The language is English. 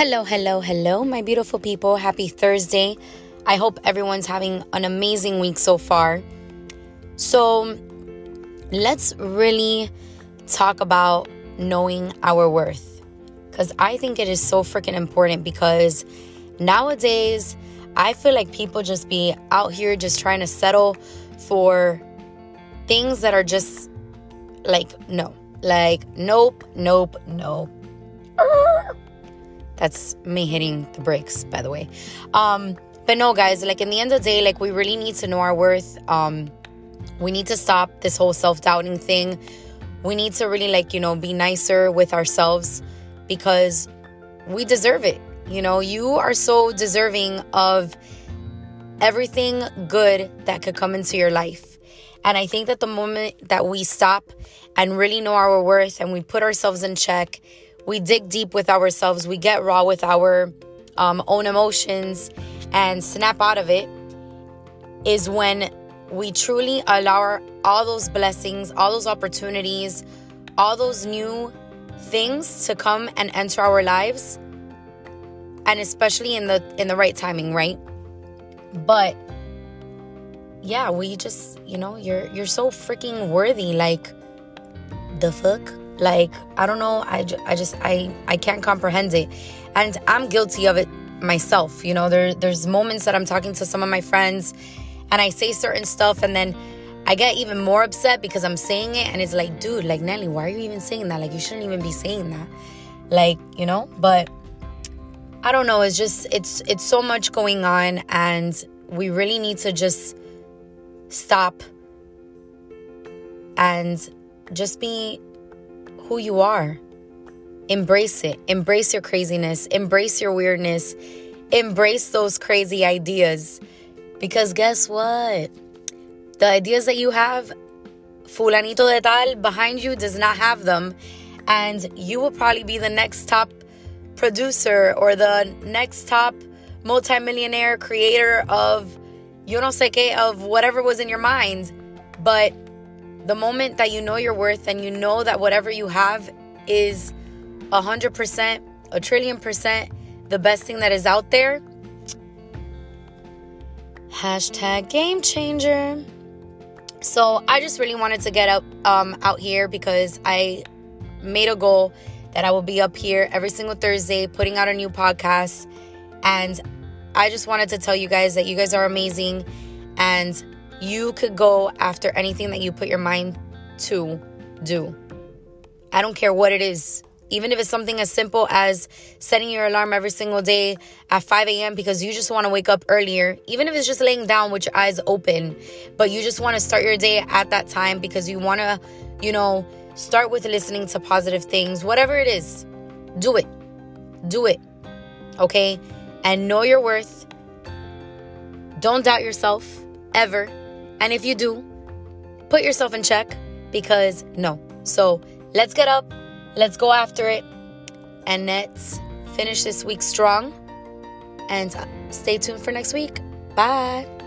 Hello, my beautiful people. Happy Thursday. I hope everyone's having an amazing week so far. So let's really talk about knowing our worth, because I think it is so freaking important, because nowadays I feel like people just be out here just trying to settle for things that are just like, no, like, nope. That's me hitting the brakes, by the way. But no, guys, like in the end of the day, like we really need to know our worth. We need to stop this whole self-doubting thing. We need to really like, you know, be nicer with ourselves because we deserve it. You know, you are so deserving of everything good that could come into your life. And I think that the moment that we stop and really know our worth and we put ourselves in check, we dig deep with ourselves, we get raw with our own emotions and snap out of it, is when we truly allow all those blessings, all those opportunities, all those new things to come and enter our lives, and especially in the right timing, right? But yeah, we just, you know, you're so freaking worthy. Like, the fuck? Like, I don't know. I can't comprehend it. And I'm guilty of it myself. You know, there's moments that I'm talking to some of my friends and I say certain stuff and then I get even more upset because I'm saying it. And it's like, dude, like, Nelly, why are you even saying that? Like, you shouldn't even be saying that. Like, you know, but I don't know. It's just, it's so much going on, and we really need to just stop and just be who you are. Embrace it. Embrace your craziness. Embrace your weirdness. Embrace those crazy ideas. Because guess what? The ideas that you have, fulanito de tal behind you does not have them. And you will probably be the next top producer or the next top multimillionaire creator of yo no sé qué, of whatever was in your mind. But the moment that you know your worth and you know that whatever you have is 100%, 1,000,000,000,000% the best thing that is out there. Hashtag game changer. So I just really wanted to get up out here because I made a goal that I will be up here every single Thursday putting out a new podcast. And I just wanted to tell you guys that you guys are amazing and you could go after anything that you put your mind to do. I don't care what it is. Even if it's something as simple as setting your alarm every single day at 5 a.m. because you just want to wake up earlier. Even if it's just laying down with your eyes open, but you just want to start your day at that time because you want to, you know, start with listening to positive things. Whatever it is, do it. Do it. Okay? And know your worth. Don't doubt yourself ever. And if you do, put yourself in check, because no. So let's get up, let's go after it, and let's finish this week strong. And stay tuned for next week. Bye.